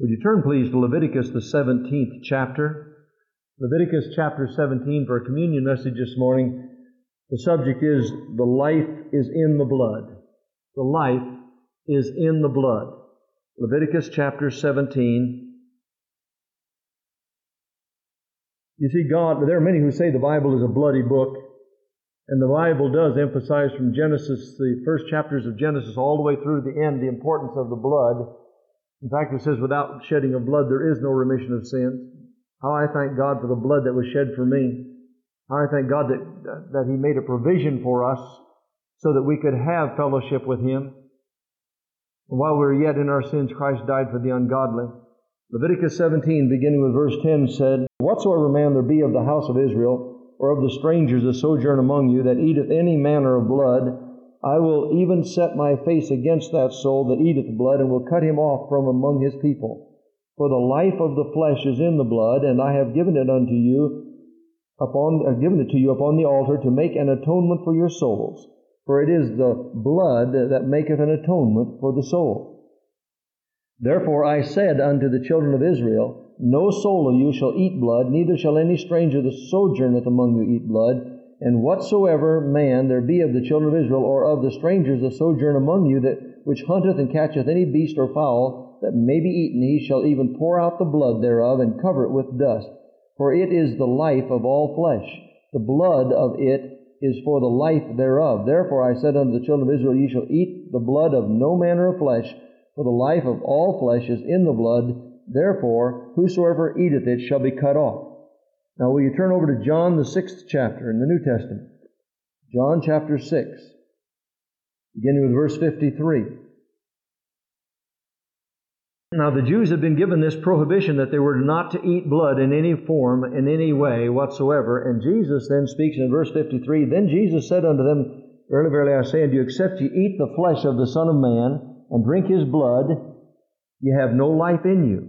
Would you turn, please, to Leviticus, the 17th chapter? Leviticus chapter 17 for a communion message this morning. The subject is, the life is in the blood. The life is in the blood. Leviticus chapter 17. You see, there are many who say the Bible is a bloody book. And the Bible does emphasize from Genesis, the first chapters of Genesis, all the way through the end, the importance of the blood. In fact, it says, without shedding of blood, there is no remission of sins. How I thank God for the blood that was shed for me. How I thank God that He made a provision for us so that we could have fellowship with Him. And while we were yet in our sins, Christ died for the ungodly. Leviticus 17, beginning with verse 10, said, Whatsoever man there be of the house of Israel, or of the strangers that sojourn among you, that eateth any manner of blood, I will even set my face against that soul that eateth blood, and will cut him off from among his people. For the life of the flesh is in the blood, and I have given it to you upon the altar to make an atonement for your souls. For it is the blood that maketh an atonement for the soul. Therefore I said unto the children of Israel, No soul of you shall eat blood, neither shall any stranger that sojourneth among you eat blood. And whatsoever man there be of the children of Israel, or of the strangers that sojourn among you, that which hunteth and catcheth any beast or fowl that may be eaten, he shall even pour out the blood thereof, and cover it with dust. For it is the life of all flesh. The blood of it is for the life thereof. Therefore I said unto the children of Israel, Ye shall eat the blood of no manner of flesh, for the life of all flesh is in the blood. Therefore, whosoever eateth it shall be cut off. Now will you turn over to John, the 6th chapter in the New Testament. John chapter 6, beginning with verse 53. Now the Jews had been given this prohibition that they were not to eat blood in any form, in any way whatsoever. And Jesus then speaks in verse 53, Then Jesus said unto them, Verily, verily, I say unto you, except ye eat the flesh of the Son of Man, and drink His blood, ye have no life in you.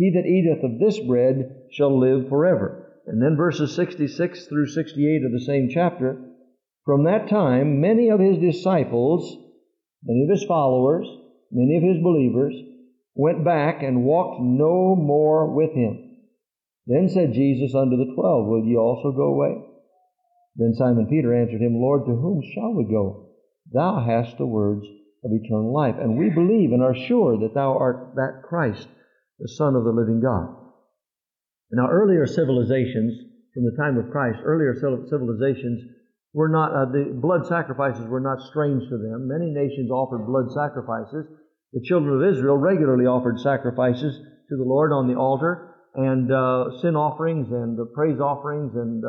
He that eateth of this bread shall live forever. And then verses 66 through 68 of the same chapter. From that time, many of His disciples, many of His followers, many of His believers, went back and walked no more with Him. Then said Jesus unto the 12, Will ye also go away? Then Simon Peter answered Him, Lord, to whom shall we go? Thou hast the words of eternal life, and we believe and are sure that Thou art that Christ, the Son of the living God. Now, earlier civilizations, from the time of Christ, earlier civilizations were not, the blood sacrifices were not strange to them. Many nations offered blood sacrifices. The children of Israel regularly offered sacrifices to the Lord on the altar, and sin offerings, and praise offerings, and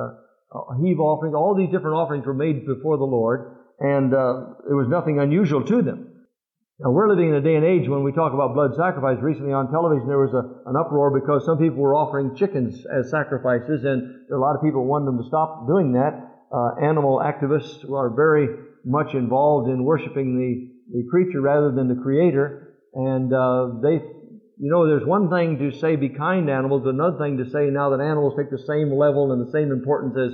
heave offerings. All these different offerings were made before the Lord. And it was nothing unusual to them. Now, we're living in a day and age when we talk about blood sacrifice. Recently on television there was an uproar because some people were offering chickens as sacrifices, and there are a lot of people wanting them to stop doing that. Animal activists are very much involved in worshiping the creature rather than the Creator. And there's one thing to say, be kind to animals, another thing to say now that animals take the same level and the same importance as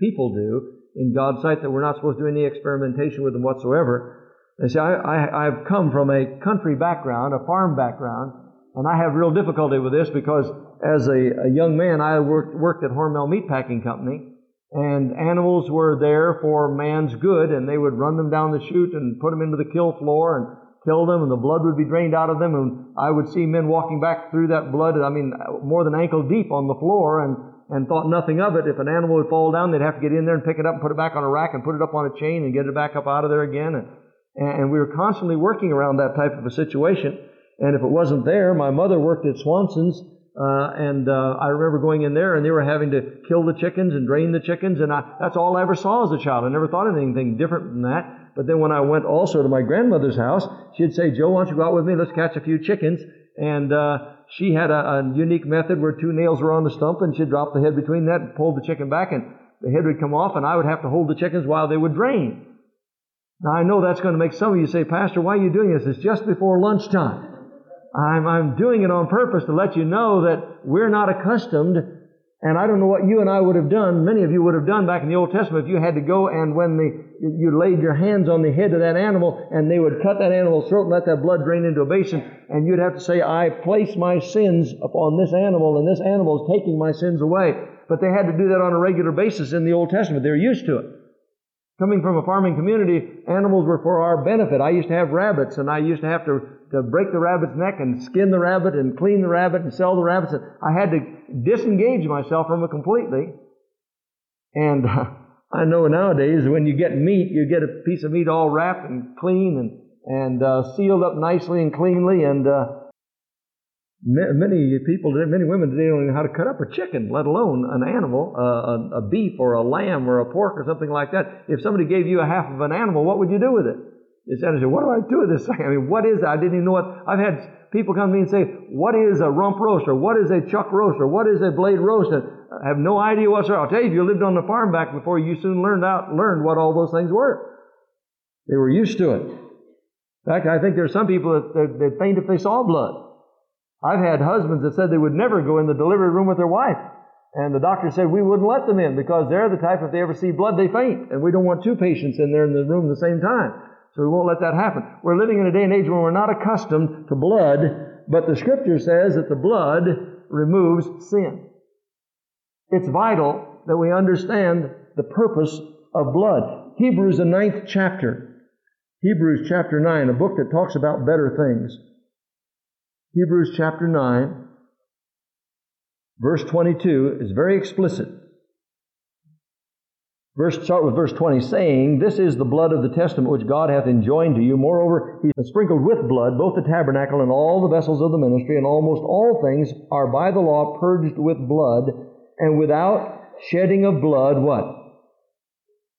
people do in God's sight, that we're not supposed to do any experimentation with them whatsoever. They say, I've come from a country background, a farm background, and I have real difficulty with this because as a young man, I worked at Hormel Meatpacking Company, and animals were there for man's good, and they would run them down the chute and put them into the kill floor and kill them, and the blood would be drained out of them, and I would see men walking back through that blood, more than ankle deep on the floor, and thought nothing of it. If an animal would fall down, they'd have to get in there and pick it up and put it back on a rack and put it up on a chain and get it back up out of there again. And we were constantly working around that type of a situation. And if it wasn't there, my mother worked at Swanson's, I remember going in there, and they were having to kill the chickens and drain the chickens, and that's all I ever saw as a child. I never thought of anything different than that. But then when I went also to my grandmother's house, she'd say, Joe, why don't you go out with me? Let's catch a few chickens. And she had a unique method where two nails were on the stump, and she'd drop the head between that and pull the chicken back, and the head would come off, and I would have to hold the chickens while they would drain. Now, I know that's going to make some of you say, Pastor, why are you doing this? It's just before lunchtime. I'm doing it on purpose to let you know that we're not accustomed, and I don't know what you and I would have done, many of you would have done back in the Old Testament if you had to go and you laid your hands on the head of that animal and they would cut that animal's throat and let that blood drain into a basin, and you'd have to say, I place my sins upon this animal, and this animal is taking my sins away. But they had to do that on a regular basis in the Old Testament. They're used to it. Coming from a farming community, animals were for our benefit. I used to have rabbits, and I used to have to break the rabbit's neck and skin the rabbit and clean the rabbit and sell the rabbits. I had to disengage myself from it completely. And I know nowadays when you get meat, you get a piece of meat all wrapped and clean and sealed up nicely and cleanly. And many women today don't even know how to cut up a chicken, let alone an animal, a beef or a lamb or a pork or something like that. If somebody gave you a half of an animal, what would you do with it? You said, what do I do with this thing? I mean, what is that? I didn't even know what. I've had people come to me and say, what is a rump roast, or what is a chuck roast, or what is a blade roast? And I have no idea whatsoever. I'll tell you, if you lived on the farm back before, you soon learned what all those things were. They were used to it. In fact, I think there are some people that faint if they saw blood. I've had husbands that said they would never go in the delivery room with their wife. And the doctor said, we wouldn't let them in because they're the type, if they ever see blood, they faint. And we don't want two patients in there in the room at the same time. So we won't let that happen. We're living in a day and age when we're not accustomed to blood, but the Scripture says that the blood removes sin. It's vital that we understand the purpose of blood. Hebrews, the 9th chapter. Hebrews chapter 9, a book that talks about better things. Hebrews chapter 9, verse 22 is very explicit. Start with verse 20, saying, this is the blood of the testament which God hath enjoined to you. Moreover, he has sprinkled with blood both the tabernacle and all the vessels of the ministry, and almost all things are by the law purged with blood, and without shedding of blood, what?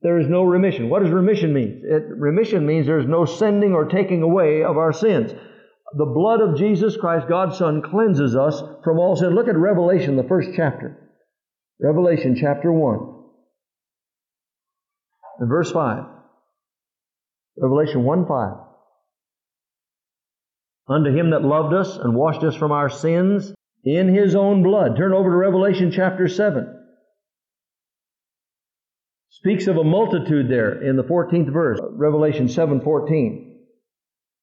There is no remission. What does remission mean? Remission means there is no sending or taking away of our sins. The blood of Jesus Christ, God's Son, cleanses us from all sin. Look at Revelation, the first chapter. Revelation chapter 1. And verse 5. Revelation 1:5. Unto Him that loved us and washed us from our sins in His own blood. Turn over to Revelation chapter 7. Speaks of a multitude there in the 14th verse. Revelation 7:14.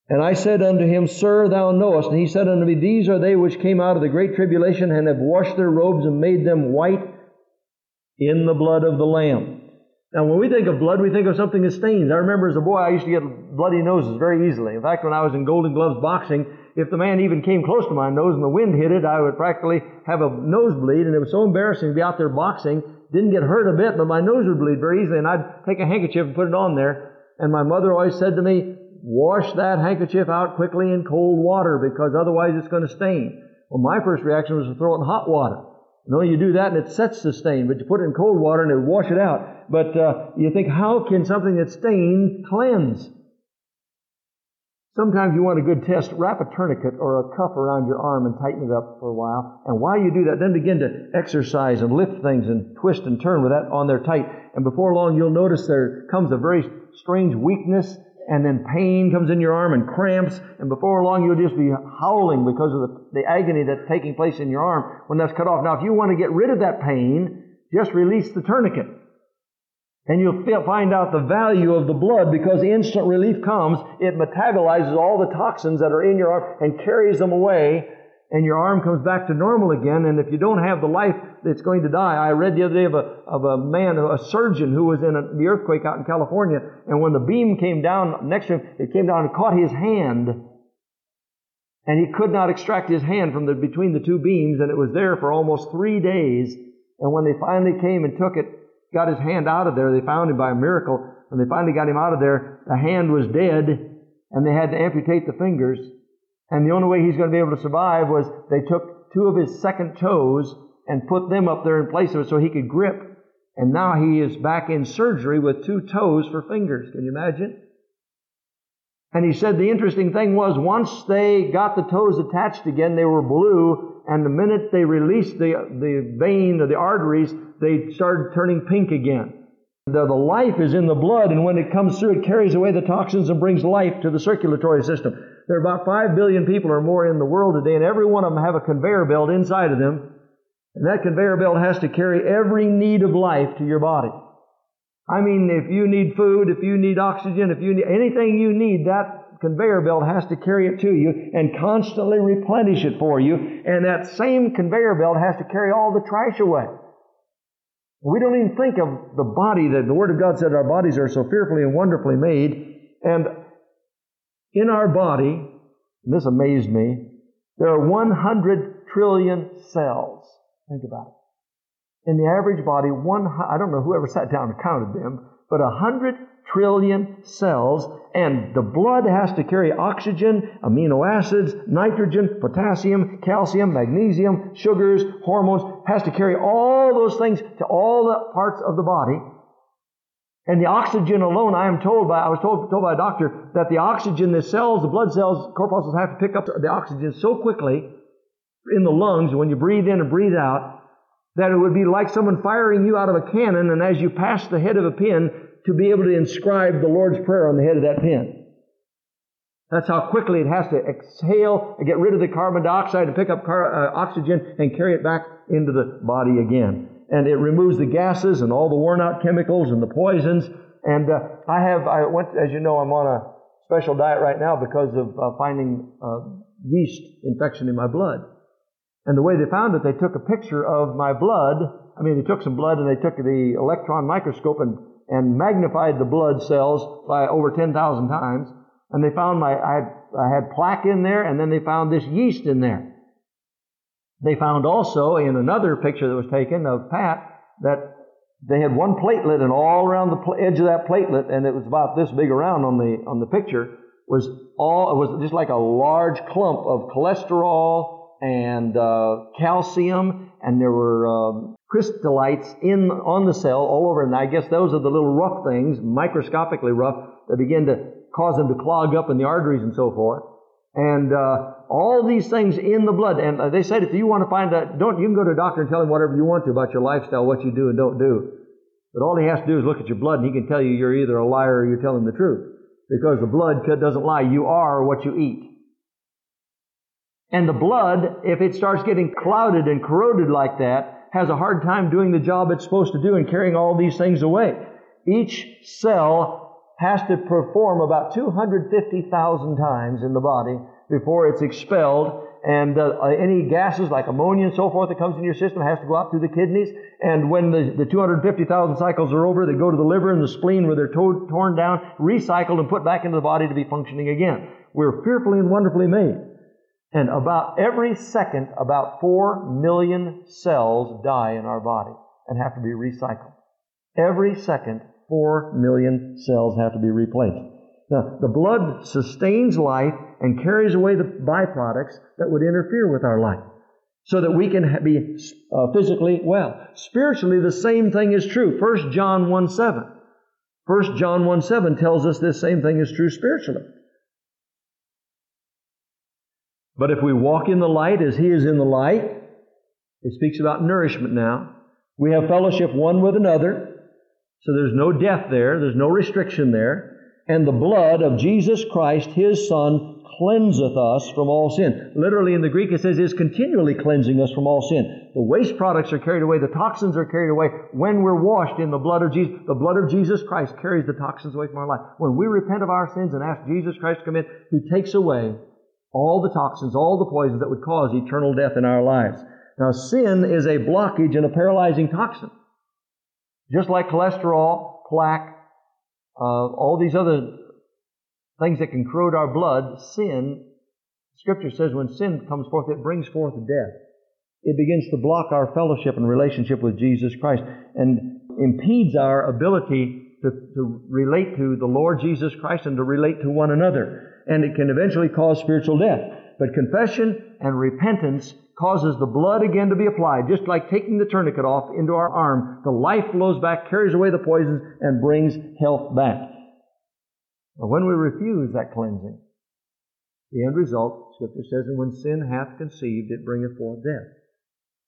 And I said unto him, Sir, thou knowest. And he said unto me, these are they which came out of the great tribulation and have washed their robes and made them white in the blood of the Lamb. Now, when we think of blood, we think of something that stains. I remember as a boy, I used to get bloody noses very easily. In fact, when I was in Golden Gloves boxing, if the man even came close to my nose and the wind hit it, I would practically have a nosebleed. And it was so embarrassing to be out there boxing. Didn't get hurt a bit, but my nose would bleed very easily. And I'd take a handkerchief and put it on there. And my mother always said to me, wash that handkerchief out quickly in cold water because otherwise it's going to stain. Well, my first reaction was to throw it in hot water. No, you do that and it sets the stain, but you put it in cold water and it would wash it out. But you think, how can something that's stained cleanse? Sometimes you want a good test. Wrap a tourniquet or a cuff around your arm and tighten it up for a while. And while you do that, then begin to exercise and lift things and twist and turn with that on there tight. And before long, you'll notice there comes a very strange weakness. And then pain comes in your arm and cramps. And before long, you'll just be howling because of the agony that's taking place in your arm when that's cut off. Now, if you want to get rid of that pain, just release the tourniquet. And you'll find out the value of the blood because instant relief comes. It metabolizes all the toxins that are in your arm and carries them away. And your arm comes back to normal again. And if you don't have the life, it's going to die. I read the other day of a man, a surgeon who was in the earthquake out in California. And when the beam came down next to him, it came down and caught his hand. And he could not extract his hand from between the two beams. And it was there for almost 3 days. And when they finally came and took it, got his hand out of there, they found him by a miracle. When they finally got him out of there, the hand was dead. And they had to amputate the fingers. And the only way he's going to be able to survive was they took two of his second toes and put them up there in place of it so he could grip. And now he is back in surgery with two toes for fingers. Can you imagine? And he said the interesting thing was once they got the toes attached again, they were blue, and the minute they released the vein or the arteries, they started turning pink again. The life is in the blood, and when it comes through, it carries away the toxins and brings life to the circulatory system. There are about 5 billion people or more in the world today, and every one of them have a conveyor belt inside of them. And that conveyor belt has to carry every need of life to your body. I mean, if you need food, if you need oxygen, if you need anything you need, that conveyor belt has to carry it to you and constantly replenish it for you. And that same conveyor belt has to carry all the trash away. We don't even think of the body. That the Word of God said our bodies are so fearfully and wonderfully made. And in our body, and this amazed me, there are 100 trillion cells. Think about it. In the average body, I don't know whoever sat down and counted them, but 100 trillion cells, and the blood has to carry oxygen, amino acids, nitrogen, potassium, calcium, magnesium, sugars, hormones, has to carry all those things to all the parts of the body. And the oxygen alone, I was told by a doctor that the oxygen, the cells, the blood cells, corpuscles have to pick up the oxygen so quickly in the lungs when you breathe in and breathe out that it would be like someone firing you out of a cannon, and as you pass the head of a pin, to be able to inscribe the Lord's Prayer on the head of that pin. That's how quickly it has to exhale and get rid of the carbon dioxide and pick up oxygen and carry it back into the body again. And it removes the gases and all the worn-out chemicals and the poisons. And I went, as you know, I'm on a special diet right now because of finding yeast infection in my blood. And the way they found it, they took a picture of my blood. They took some blood and they took the electron microscope and magnified the blood cells by over 10,000 times, and they found I had plaque in there, and then they found this yeast in there. They found also, in another picture that was taken of Pat, that they had one platelet, and all around the edge of that platelet, and it was about this big around on the picture, was just like a large clump of cholesterol and calcium, and there were crystallites on the cell all over, and I guess those are the little rough things, microscopically rough, that begin to cause them to clog up in the arteries and so forth. And all these things in the blood. And they said, if you want to find out, you can go to a doctor and tell him whatever you want to about your lifestyle, what you do and don't do. But all he has to do is look at your blood, and he can tell you you're either a liar or you're telling the truth. Because the blood doesn't lie. You are what you eat. And the blood, if it starts getting clouded and corroded like that, has a hard time doing the job it's supposed to do and carrying all these things away. Each cell has to perform about 250,000 times in the body before it's expelled, and any gases like ammonia and so forth that comes in your system has to go out through the kidneys, and when the 250,000 cycles are over, they go to the liver and the spleen where they're torn down, recycled, and put back into the body to be functioning again. We're fearfully and wonderfully made. And about every second, about 4 million cells die in our body and have to be recycled. Every second, 4 million cells have to be replaced. Now, the blood sustains life and carries away the byproducts that would interfere with our life so that we can be physically well. Spiritually, the same thing is true. 1 John 1:7. 1 John 1:7 tells us this same thing is true spiritually. But if we walk in the light as He is in the light, it speaks about nourishment now. We have fellowship one with another, so there's no death there, there's no restriction there. And the blood of Jesus Christ, His Son, cleanseth us from all sin. Literally in the Greek it says, is continually cleansing us from all sin. The waste products are carried away, the toxins are carried away when we're washed in the blood of Jesus. The blood of Jesus Christ carries the toxins away from our life. When we repent of our sins and ask Jesus Christ to come in, He takes away all the toxins, all the poisons that would cause eternal death in our lives. Now, sin is a blockage and a paralyzing toxin. Just like cholesterol, plaque, all these other things that can corrode our blood, sin, Scripture says when sin comes forth, it brings forth death. It begins to block our fellowship and relationship with Jesus Christ and impedes our ability to relate to the Lord Jesus Christ and to relate to one another. And it can eventually cause spiritual death. But confession and repentance causes the blood again to be applied, just like taking the tourniquet off into our arm. The life flows back, carries away the poisons, and brings health back. But when we refuse that cleansing, the end result, Scripture says, and when sin hath conceived, it bringeth forth death.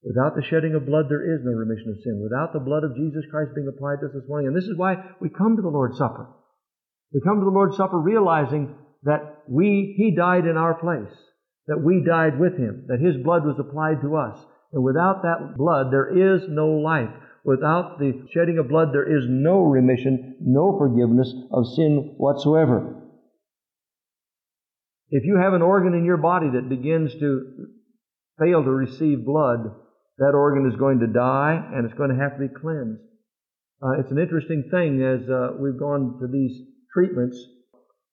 Without the shedding of blood, there is no remission of sin. Without the blood of Jesus Christ being applied to us this morning. And this is why we come to the Lord's Supper. We come to the Lord's Supper realizing that He died in our place, that we died with Him, that His blood was applied to us. And without that blood, there is no life. Without the shedding of blood, there is no remission, no forgiveness of sin whatsoever. If you have an organ in your body that begins to fail to receive blood, that organ is going to die and it's going to have to be cleansed. It's an interesting thing as we've gone to these treatments.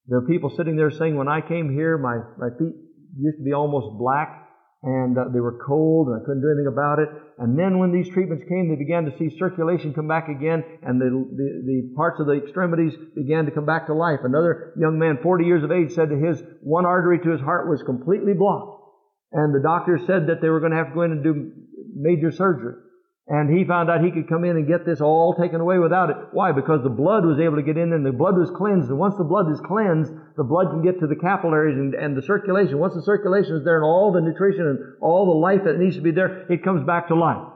There are people sitting there saying, when I came here, my feet used to be almost black and they were cold and I couldn't do anything about it. And then when these treatments came, they began to see circulation come back again and the parts of the extremities began to come back to life. Another young man, 40 years of age, said that his one artery to his heart was completely blocked. And the doctor said that they were going to have to go in and do major surgery. And he found out he could come in and get this all taken away without it. Why? Because the blood was able to get in and the blood was cleansed. And once the blood is cleansed, the blood can get to the capillaries and the circulation. Once the circulation is there and all the nutrition and all the life that needs to be there, it comes back to life.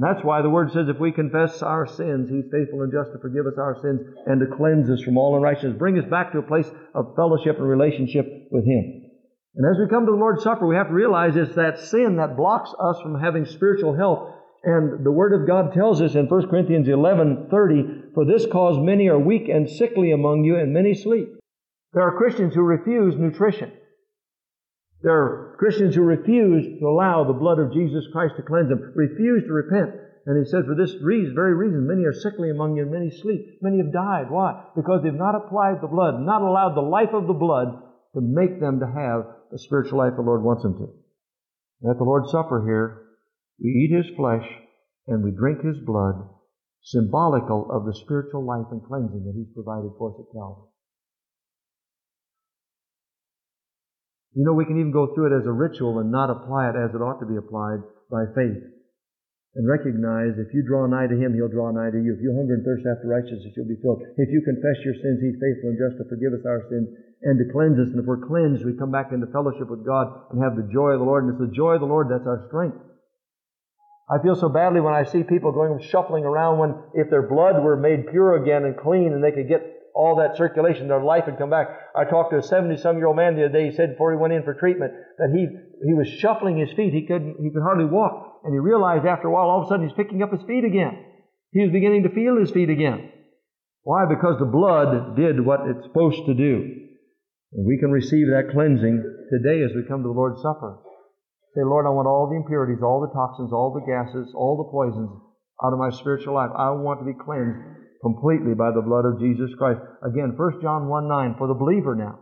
And that's why the Word says if we confess our sins, He's faithful and just to forgive us our sins and to cleanse us from all unrighteousness. Bring us back to a place of fellowship and relationship with Him. And as we come to the Lord's Supper, we have to realize it's that sin that blocks us from having spiritual health. And the Word of God tells us in 1 Corinthians 11:30, for this cause many are weak and sickly among you, and many sleep. There are Christians who refuse nutrition. There are Christians who refuse to allow the blood of Jesus Christ to cleanse them, refuse to repent. And he said, for this very reason, many are sickly among you, and many sleep. Many have died. Why? Because they've not applied the blood, not allowed the life of the blood to make them to have the spiritual life the Lord wants them to. And at the Lord's Supper here, we eat His flesh and we drink His blood, symbolical of the spiritual life and cleansing that He's provided for us at Calvary. You know, we can even go through it as a ritual and not apply it as it ought to be applied by faith. And recognize if you draw nigh to Him, He'll draw nigh to you. If you hunger and thirst after righteousness, you'll be filled. If you confess your sins, He's faithful and just to forgive us our sins and to cleanse us. And if we're cleansed, we come back into fellowship with God and have the joy of the Lord. And it's the joy of the Lord that's our strength. I feel so badly when I see people going shuffling around when if their blood were made pure again and clean and they could get all that circulation, their life would come back. I talked to a 70-some-year-old man the other day. He said before he went in for treatment that he was shuffling his feet. He could hardly walk. And he realized after a while, all of a sudden, he's picking up his feet again. He was beginning to feel his feet again. Why? Because the blood did what it's supposed to do. And we can receive that cleansing today as we come to the Lord's Supper. Say, Lord, I want all the impurities, all the toxins, all the gases, all the poisons out of my spiritual life. I want to be cleansed completely by the blood of Jesus Christ. Again, 1 John 1:9, for the believer now.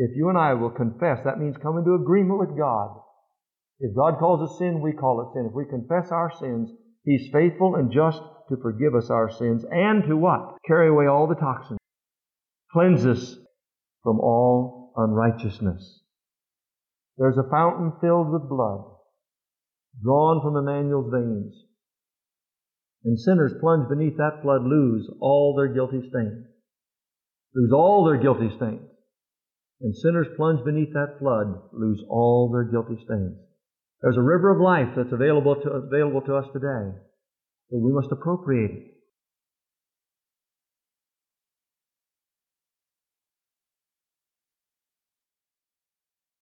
If you and I will confess, that means come into agreement with God. If God calls it sin, we call it sin. If we confess our sins, He's faithful and just to forgive us our sins and to what? Carry away all the toxins. Cleanse us from all unrighteousness. There's a fountain filled with blood, drawn from Emmanuel's veins. And sinners plunged beneath that flood lose all their guilty stains. Lose all their guilty stains. And sinners plunged beneath that flood lose all their guilty stains. There's a river of life that's available to us today, but we must appropriate it.